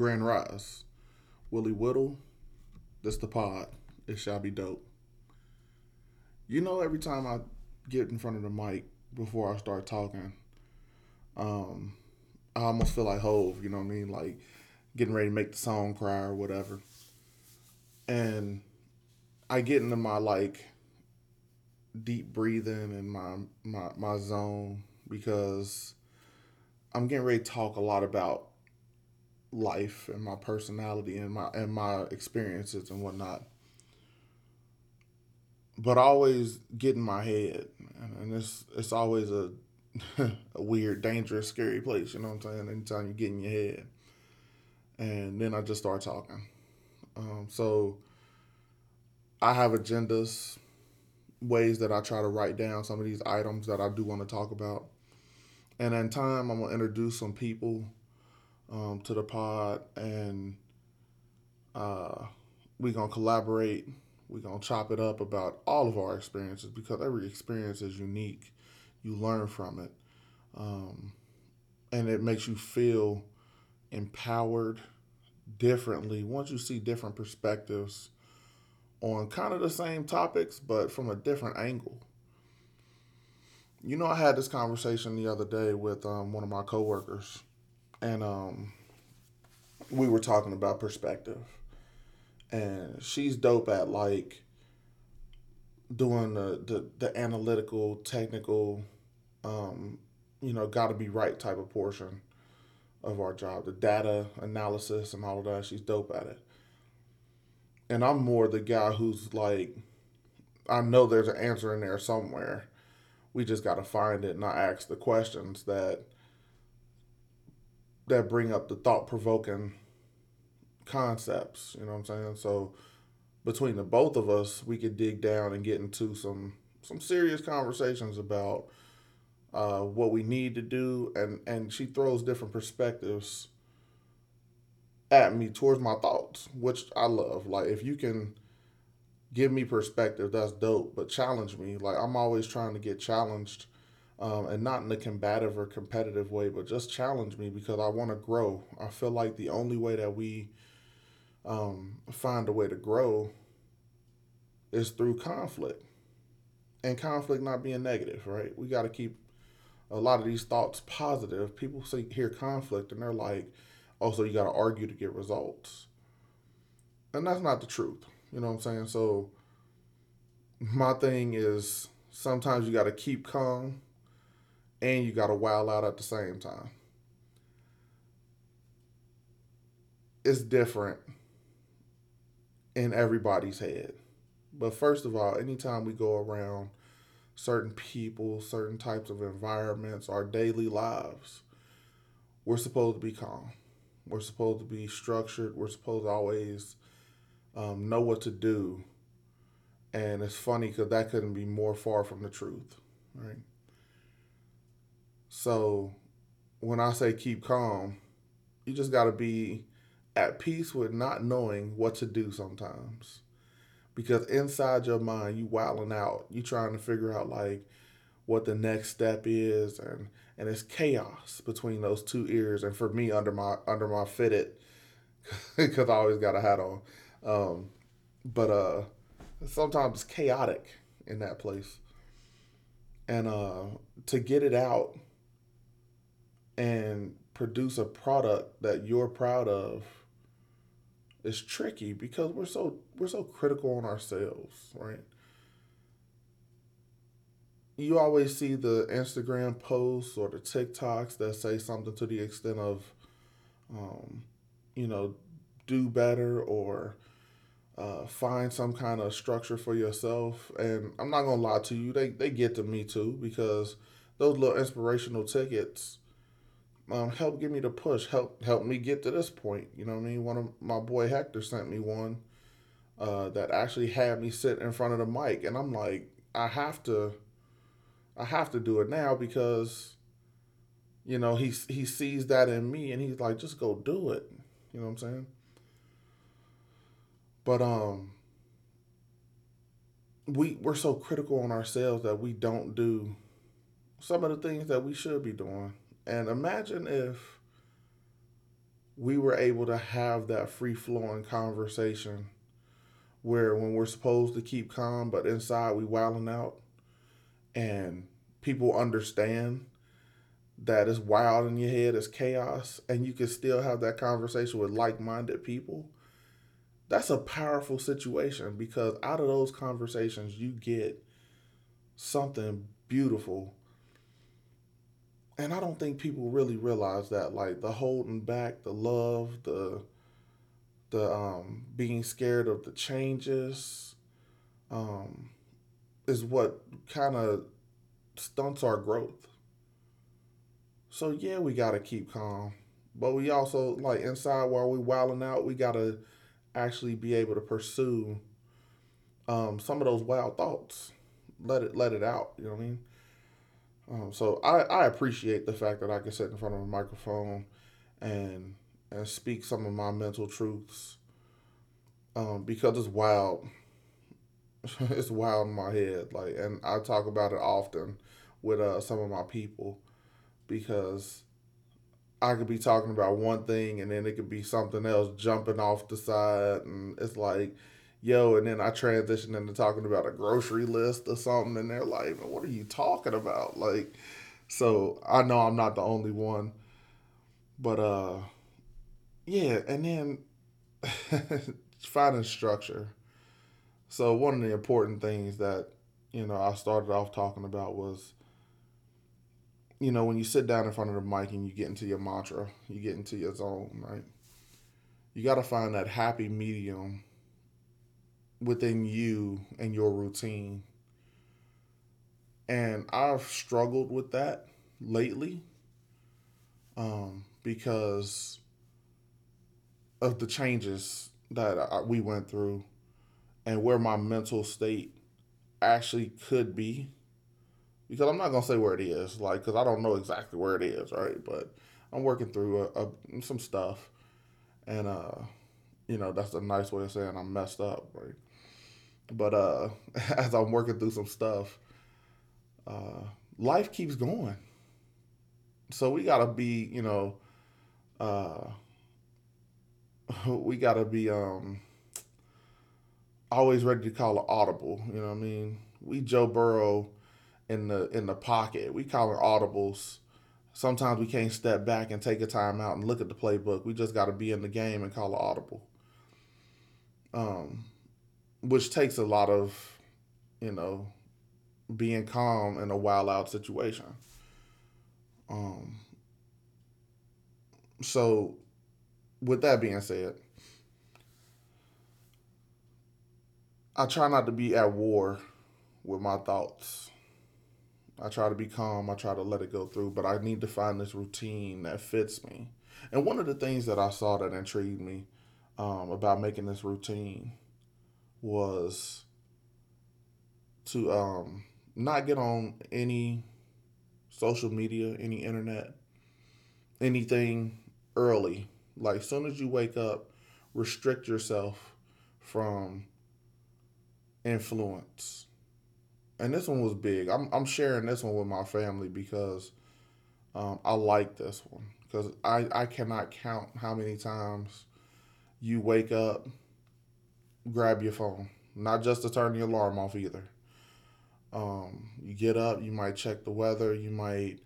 Grand Rise, Willie Whittle, that's the pod. It shall be dope. You know, every time I get in front of the mic before I start talking, I almost feel like Hov, you know what I mean? Like getting ready to make the song cry or whatever. And I get into my like deep breathing and my zone because I'm getting ready to talk a lot about life and my personality and my experiences and whatnot. But I always get in my head, and it's always a weird, dangerous, scary place, you know what I'm saying? Anytime you get in your head. And then I just start talking. So I have agendas, ways that I try to write down some of these items that I do want to talk about. And in time, I'm going to introduce some people to the pod, and we're going to collaborate. We're going to chop it up about all of our experiences because every experience is unique. You learn from it. And it makes you feel empowered differently once you see different perspectives on kind of the same topics, but from a different angle. You know, I had this conversation the other day with one of my coworkers, and we were talking about perspective. And she's dope at like doing the analytical, technical, got to be right type of portion of our job, the data analysis and all of that. She's dope at it. And I'm more the guy who's like, I know there's an answer in there somewhere. We just got to find it. And I ask the questions that bring up the thought-provoking concepts. You know what I'm saying? So between the both of us, we could dig down and get into some serious conversations about what we need to do. And she throws different perspectives at me towards my thoughts, which I love. Like, if you can give me perspective, that's dope, but challenge me. Like, I'm always trying to get challenged, and not in a combative or competitive way, but just challenge me because I want to grow. I feel like the only way that we find a way to grow is through conflict, and conflict not being negative, right? We got to keep a lot of these thoughts positive. People hear conflict and they're like, oh, so you got to argue to get results. And that's not the truth. You know what I'm saying? So my thing is sometimes you got to keep calm and you got to wild out at the same time. It's different in everybody's head. But first of all, anytime we go around certain people, certain types of environments, our daily lives, we're supposed to be calm. We're supposed to be structured. We're supposed to always know what to do. And it's funny because that couldn't be more far from the truth, right? So when I say keep calm, you just got to be at peace with not knowing what to do sometimes. Because inside your mind, you wilding out. You trying to figure out like what the next step is, and it's chaos between those two ears. And for me, under my fitted, because I always got a hat on. But sometimes it's chaotic in that place. And to get it out and produce a product that you're proud of is tricky because we're so critical on ourselves, right? You always see the Instagram posts or the TikToks that say something to the extent of, do better or find some kind of structure for yourself. And I'm not going to lie to you. They get to me too, because those little inspirational tickets help give me the push, help me get to this point. You know what I mean? One of my boy Hector sent me one that actually had me sit in front of the mic. And I'm like, I have to do it now because, you know, he sees that in me and he's like, just go do it. You know what I'm saying? But we're so critical on ourselves that we don't do some of the things that we should be doing. And imagine if we were able to have that free-flowing conversation where when we're supposed to keep calm, but inside we wilding out, and people understand that it's wild in your head, it's chaos, and you can still have that conversation with like-minded people. That's a powerful situation, because out of those conversations, you get something beautiful. And I don't think people really realize that, like the holding back, the love, the being scared of the changes, is what kind of stunts our growth. So yeah, we gotta keep calm, but we also, like, inside while we wilding out, we gotta actually be able to pursue some of those wild thoughts. Let it out. You know what I mean? So I appreciate the fact that I can sit in front of a microphone and speak some of my mental truths, because it's wild. It's wild in my head, like, and I talk about it often with some of my people, because I could be talking about one thing and then it could be something else jumping off the side, and it's like, yo, and then I transition into talking about a grocery list or something, and they're like, what are you talking about? Like, so I know I'm not the only one, but yeah, and then finding structure. So one of the important things that, you know, I started off talking about was, you know, when you sit down in front of the mic and you get into your mantra, you get into your zone, right? You got to find that happy medium within you and your routine. And I've struggled with that lately, because of the changes that we went through and where my mental state actually could be. Because I'm not going to say where it is, like, because I don't know exactly where it is, right? But I'm working through some stuff, and, you know, that's a nice way of saying I'm messed up, right? But as I'm working through some stuff, life keeps going. So we got to be, you know, we got to be always ready to call an audible, you know what I mean? We Joe Burrow in the pocket. We call it audibles. Sometimes we can't step back and take a time out and look at the playbook. We just got to be in the game and call it audible. Which takes a lot of, you know, being calm in a wild out situation. So with that being said, I try not to be at war with my thoughts. I try to be calm. I try to let it go through, but I need to find this routine that fits me. And one of the things that I saw that intrigued me about making this routine was to not get on any social media, any internet, anything early. Like, as soon as you wake up, restrict yourself from influence. And this one was big. I'm sharing this one with my family because I like this one. Because I cannot count how many times you wake up, grab your phone. Not just to turn the alarm off either. You get up, you might check the weather, you might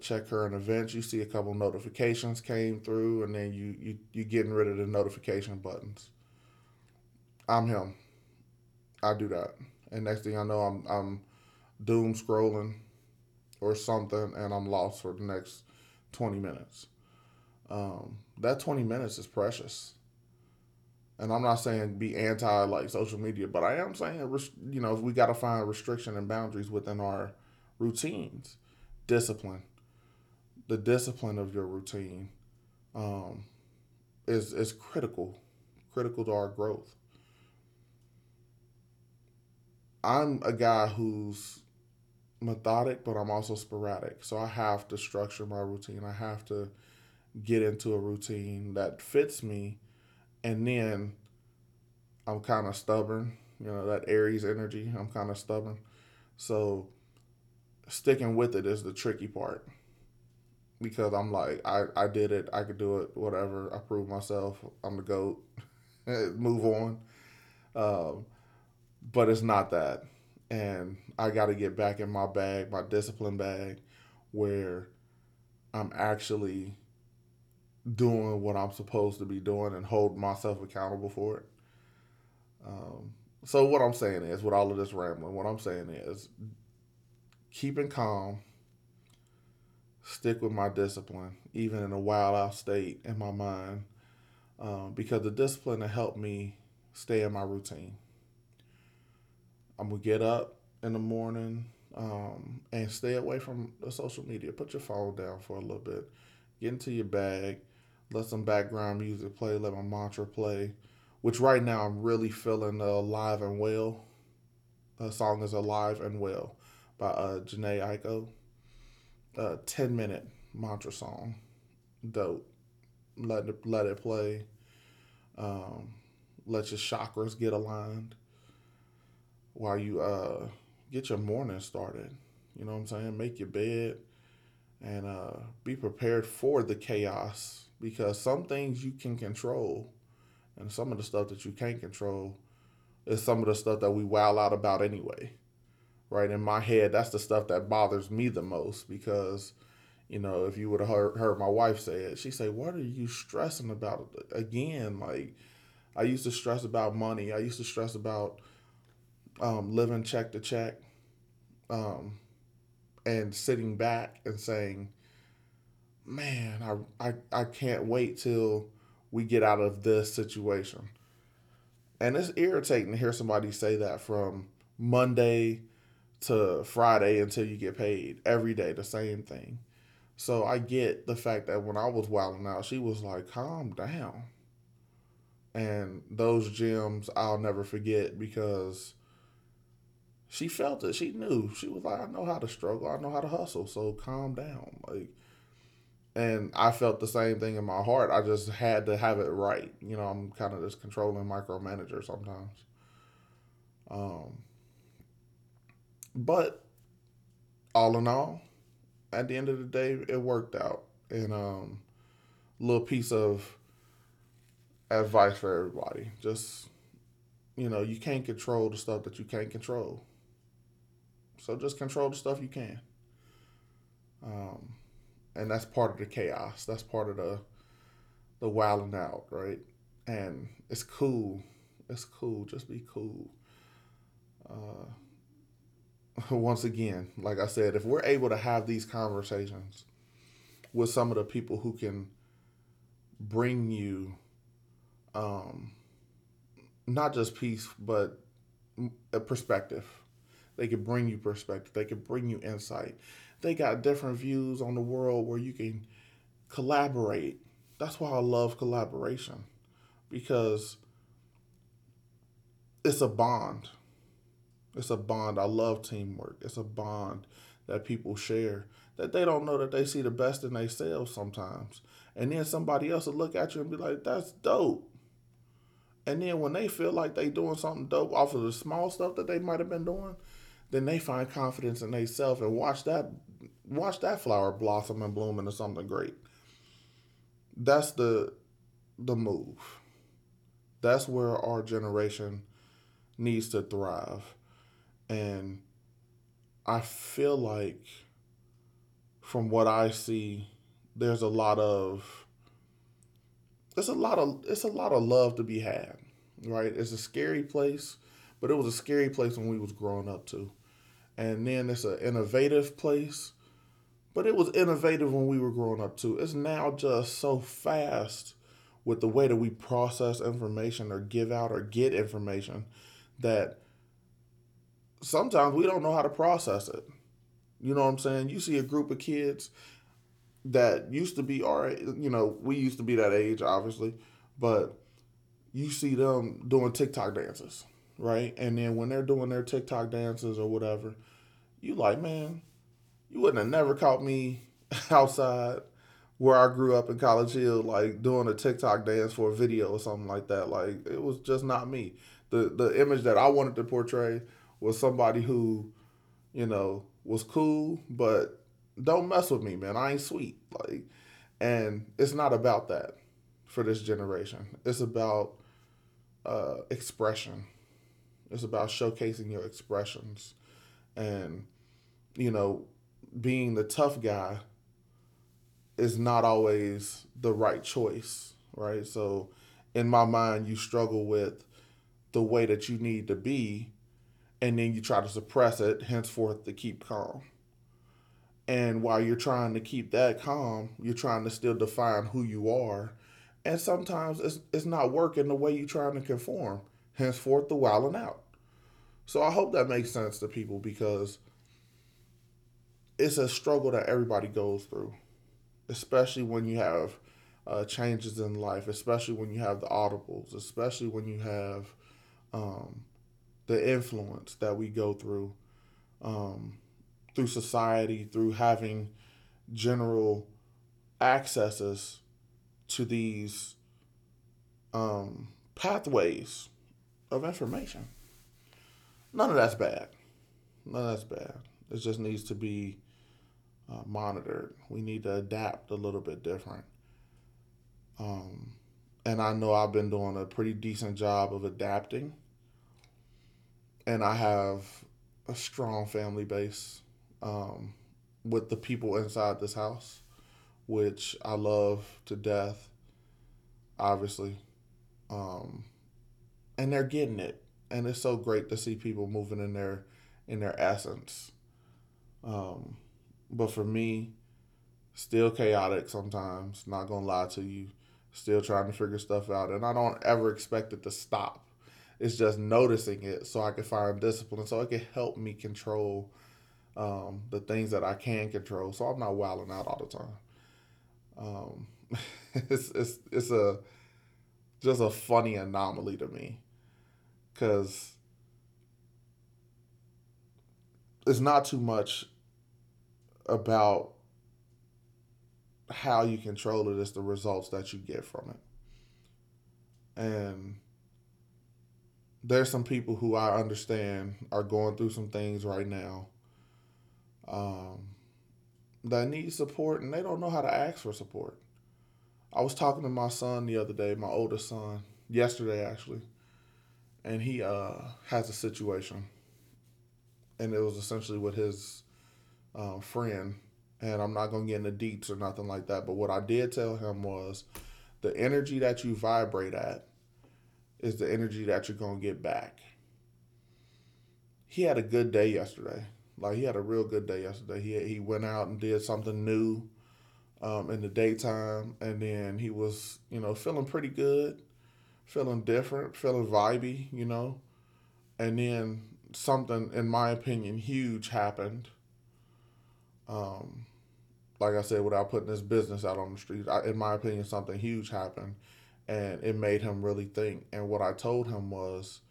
check current events. You see a couple notifications came through, and then you're getting rid of the notification buttons. I'm him. I do that. And next thing I know, I'm doom scrolling or something, and I'm lost for the next 20 minutes. That 20 minutes is precious. And I'm not saying be anti, like, social media, but I am saying, you know, we got to find restriction and boundaries within our routines. Discipline. The discipline of your routine is critical to our growth. I'm a guy who's methodic, but I'm also sporadic. So I have to structure my routine. I have to get into a routine that fits me. And then I'm kind of stubborn. You know, that Aries energy, I'm kind of stubborn. So sticking with it is the tricky part. because I'm like, I did it, I could do it, whatever. I proved myself. I'm the GOAT. Move on. But it's not that. And I got to get back in my bag, my discipline bag, where I'm actually doing what I'm supposed to be doing and hold myself accountable for it. So what I'm saying is, with all of this rambling, what I'm saying is keeping calm, stick with my discipline, even in a wild out state in my mind, because the discipline will help me stay in my routine. I'm going to get up in the morning and stay away from the social media. Put your phone down for a little bit. Get into your bag. Let some background music play. Let my mantra play, which right now I'm really feeling Alive and Well. The song is Alive and Well by Jhene Aiko. 10-minute mantra song. Dope. Let it play. Let your chakras get aligned while you get your morning started. You know what I'm saying? Make your bed and be prepared for the chaos, because some things you can control and some of the stuff that you can't control is some of the stuff that we wild out about anyway, right? In my head, that's the stuff that bothers me the most, because, you know, if you would have heard my wife say it, she say, what are you stressing about again? Like, I used to stress about money. I used to stress about living check to check, and sitting back and saying, man, I can't wait till we get out of this situation. And it's irritating to hear somebody say that from Monday to Friday until you get paid. Every day, the same thing. So I get the fact that when I was wilding out, she was like, calm down. And those gems I'll never forget, because she felt it. She knew. She was like, I know how to struggle. I know how to hustle. So calm down. Like, and I felt the same thing in my heart. I just had to have it right. You know, I'm kind of this controlling micromanager sometimes. But all in all, at the end of the day, it worked out. And a little piece of advice for everybody. Just, you know, you can't control the stuff that you can't control. So just control the stuff you can. And that's part of the chaos. That's part of the wilding out, right? And it's cool. It's cool. Just be cool. Once again, like I said, if we're able to have these conversations with some of the people who can bring you not just peace, but a perspective. They could bring you perspective. They could bring you insight. They got different views on the world where you can collaborate. That's why I love collaboration, because it's a bond. It's a bond. I love teamwork. It's a bond that people share, that they don't know that they see the best in themselves sometimes. And then somebody else will look at you and be like, that's dope. And then when they feel like they doing something dope off of the small stuff that they might have been doing, then they find confidence in themselves and watch that flower blossom and bloom into something great. That's the move. That's where our generation needs to thrive. And I feel like, from what I see, there's a lot of love to be had, right? It's a scary place, but it was a scary place when we was growing up too. And then it's an innovative place, but it was innovative when we were growing up too. It's now just so fast with the way that we process information or give out or get information that sometimes we don't know how to process it. You know what I'm saying? You see a group of kids that used to be our, you know, we used to be that age, obviously, but you see them doing TikTok dances, right? And then when they're doing their TikTok dances or whatever, you like, man, you wouldn't have never caught me outside where I grew up in College Hill, like doing a TikTok dance for a video or something like that. Like, it was just not me. The image that I wanted to portray was somebody who, you know, was cool, but don't mess with me, man. I ain't sweet. Like, and it's not about that for this generation. It's about expression. It's about showcasing your expressions and, you know, being the tough guy is not always the right choice, right? So in my mind, you struggle with the way that you need to be, and then you try to suppress it, henceforth to keep calm. And while you're trying to keep that calm, you're trying to still define who you are. And sometimes it's not working the way you're trying to conform, henceforth the wilding out. So I hope that makes sense to people, because it's a struggle that everybody goes through, especially when you have changes in life, especially when you have the audibles, especially when you have the influence that we go through, through society, through having general accesses to these pathways of information. None of that's bad. None of that's bad. It just needs to be monitored. We need to adapt a little bit different. And I know I've been doing a pretty decent job of adapting. And I have a strong family base with the people inside this house, which I love to death, obviously. And they're getting it. And it's so great to see people moving in their essence. But for me, still chaotic sometimes, not gonna lie to you, still trying to figure stuff out. And I don't ever expect it to stop. It's just noticing it so I can find discipline, so it can help me control the things that I can control, so I'm not wilding out all the time. It's a just a funny anomaly to me, because it's not too much about how you control it, it's the results that you get from it. And there's some people who I understand are going through some things right now that need support, and they don't know how to ask for support. I was talking to my son the other day, my oldest son, yesterday actually, and he has a situation. And it was essentially with his friend, and I'm not going to get into deets or nothing like that, but what I did tell him was the energy that you vibrate at is the energy that you're going to get back. He had a good day yesterday. Like, he had a real good day yesterday. He went out and did something new in the daytime, and then he was, you know, feeling pretty good, feeling different, feeling vibey, you know. And then something, in my opinion, huge happened. Like I said, without putting his business out on the street, in my opinion, something huge happened, and it made him really think. And what I told him was,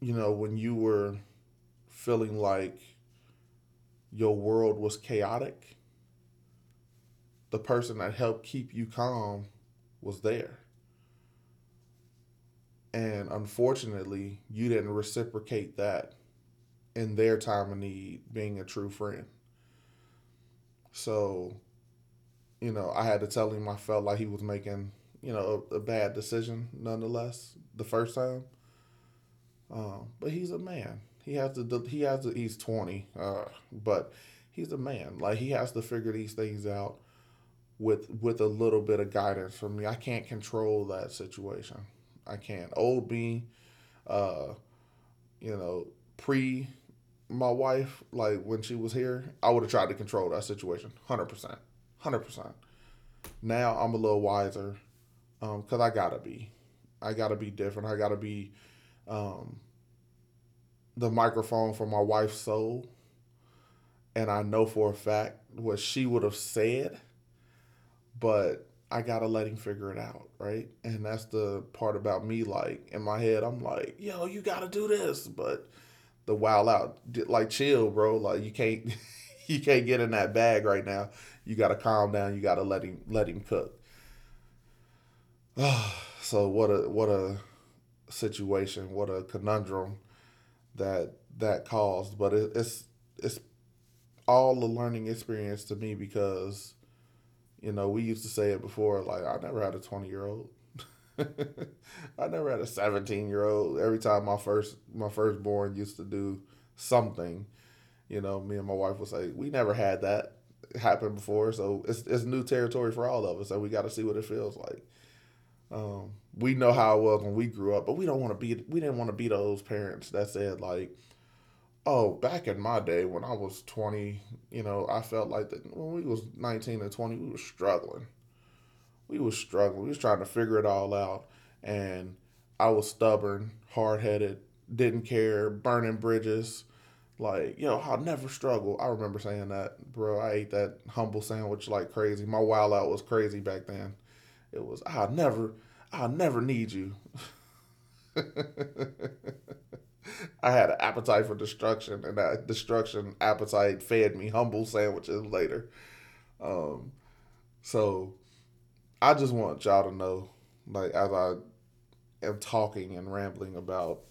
you know, when you were feeling like your world was chaotic, the person that helped keep you calm was there. And unfortunately, you didn't reciprocate that in their time of need, being a true friend. So, you know, I had to tell him I felt like he was making, you know, a bad decision nonetheless the first time. But he's a man. He has to, he's 20, but he's a man. Like, he has to figure these things out with a little bit of guidance from me. I can't control that situation. I can't. Old me, you know, pre my wife, like when she was here, I would have tried to control that situation 100%. 100%. Now I'm a little wiser, because I gotta be different. I gotta be the microphone for my wife's soul. And I know for a fact what she would have said, but I gotta let him figure it out, right? And that's the part about me, like, in my head, I'm like, yo, you gotta do this, but the wild out, like, chill, bro. Like, you can't get in that bag right now. You gotta calm down. You gotta let him cook. So what a situation, what a conundrum that caused. But it's it's all a learning experience to me because, you know, we used to say it before, like, I never had a 20-year-old. I never had a 17-year-old. Every time my firstborn used to do something, you know, me and my wife would say, we never had that happen before. So it's new territory for all of us. So we got to see what it feels like. We know how it was when we grew up, but we didn't want to be those parents that said, like, oh, back in my day when I was 20, you know, I felt like that when we was 19 and 20, we were struggling. We was trying to figure it all out. And I was stubborn, hard-headed, didn't care, burning bridges. Like, you know, I'll never struggle. I remember saying that, bro. I ate that humble sandwich like crazy. My wild out was crazy back then. It was, I'll never need you. I had an appetite for destruction, and that destruction appetite fed me humble sandwiches later. So I just want y'all to know, like, as I am talking and rambling about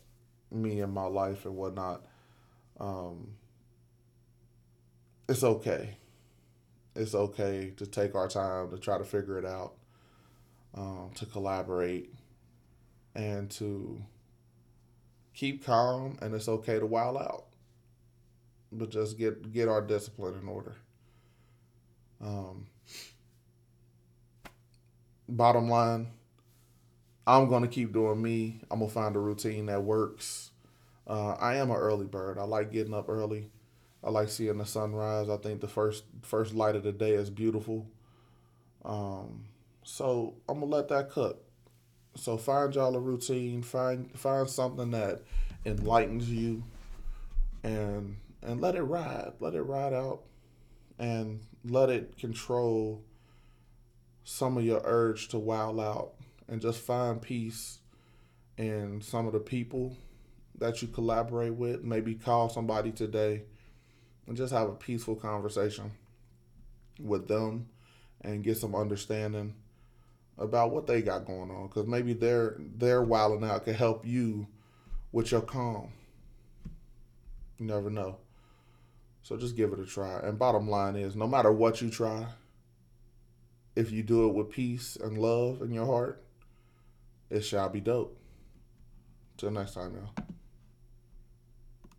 me and my life and whatnot, it's okay. It's okay to take our time to try to figure it out, to collaborate, and to keep calm, and it's okay to wild out. But just get our discipline in order. Bottom line, I'm going to keep doing me. I'm going to find a routine that works. I am an early bird. I like getting up early. I like seeing the sunrise. I think the first light of the day is beautiful. So I'm going to let that cook. So find y'all a routine, find something that enlightens you, and let it ride out, and let it control some of your urge to wild out, and just find peace in some of the people that you collaborate with. Maybe call somebody today and just have a peaceful conversation with them and get some understanding about what they got going on, because maybe their wilding out could help you with your calm. You never know. So just give it a try. And bottom line is, no matter what you try, if you do it with peace and love in your heart, it shall be dope. Till next time, y'all.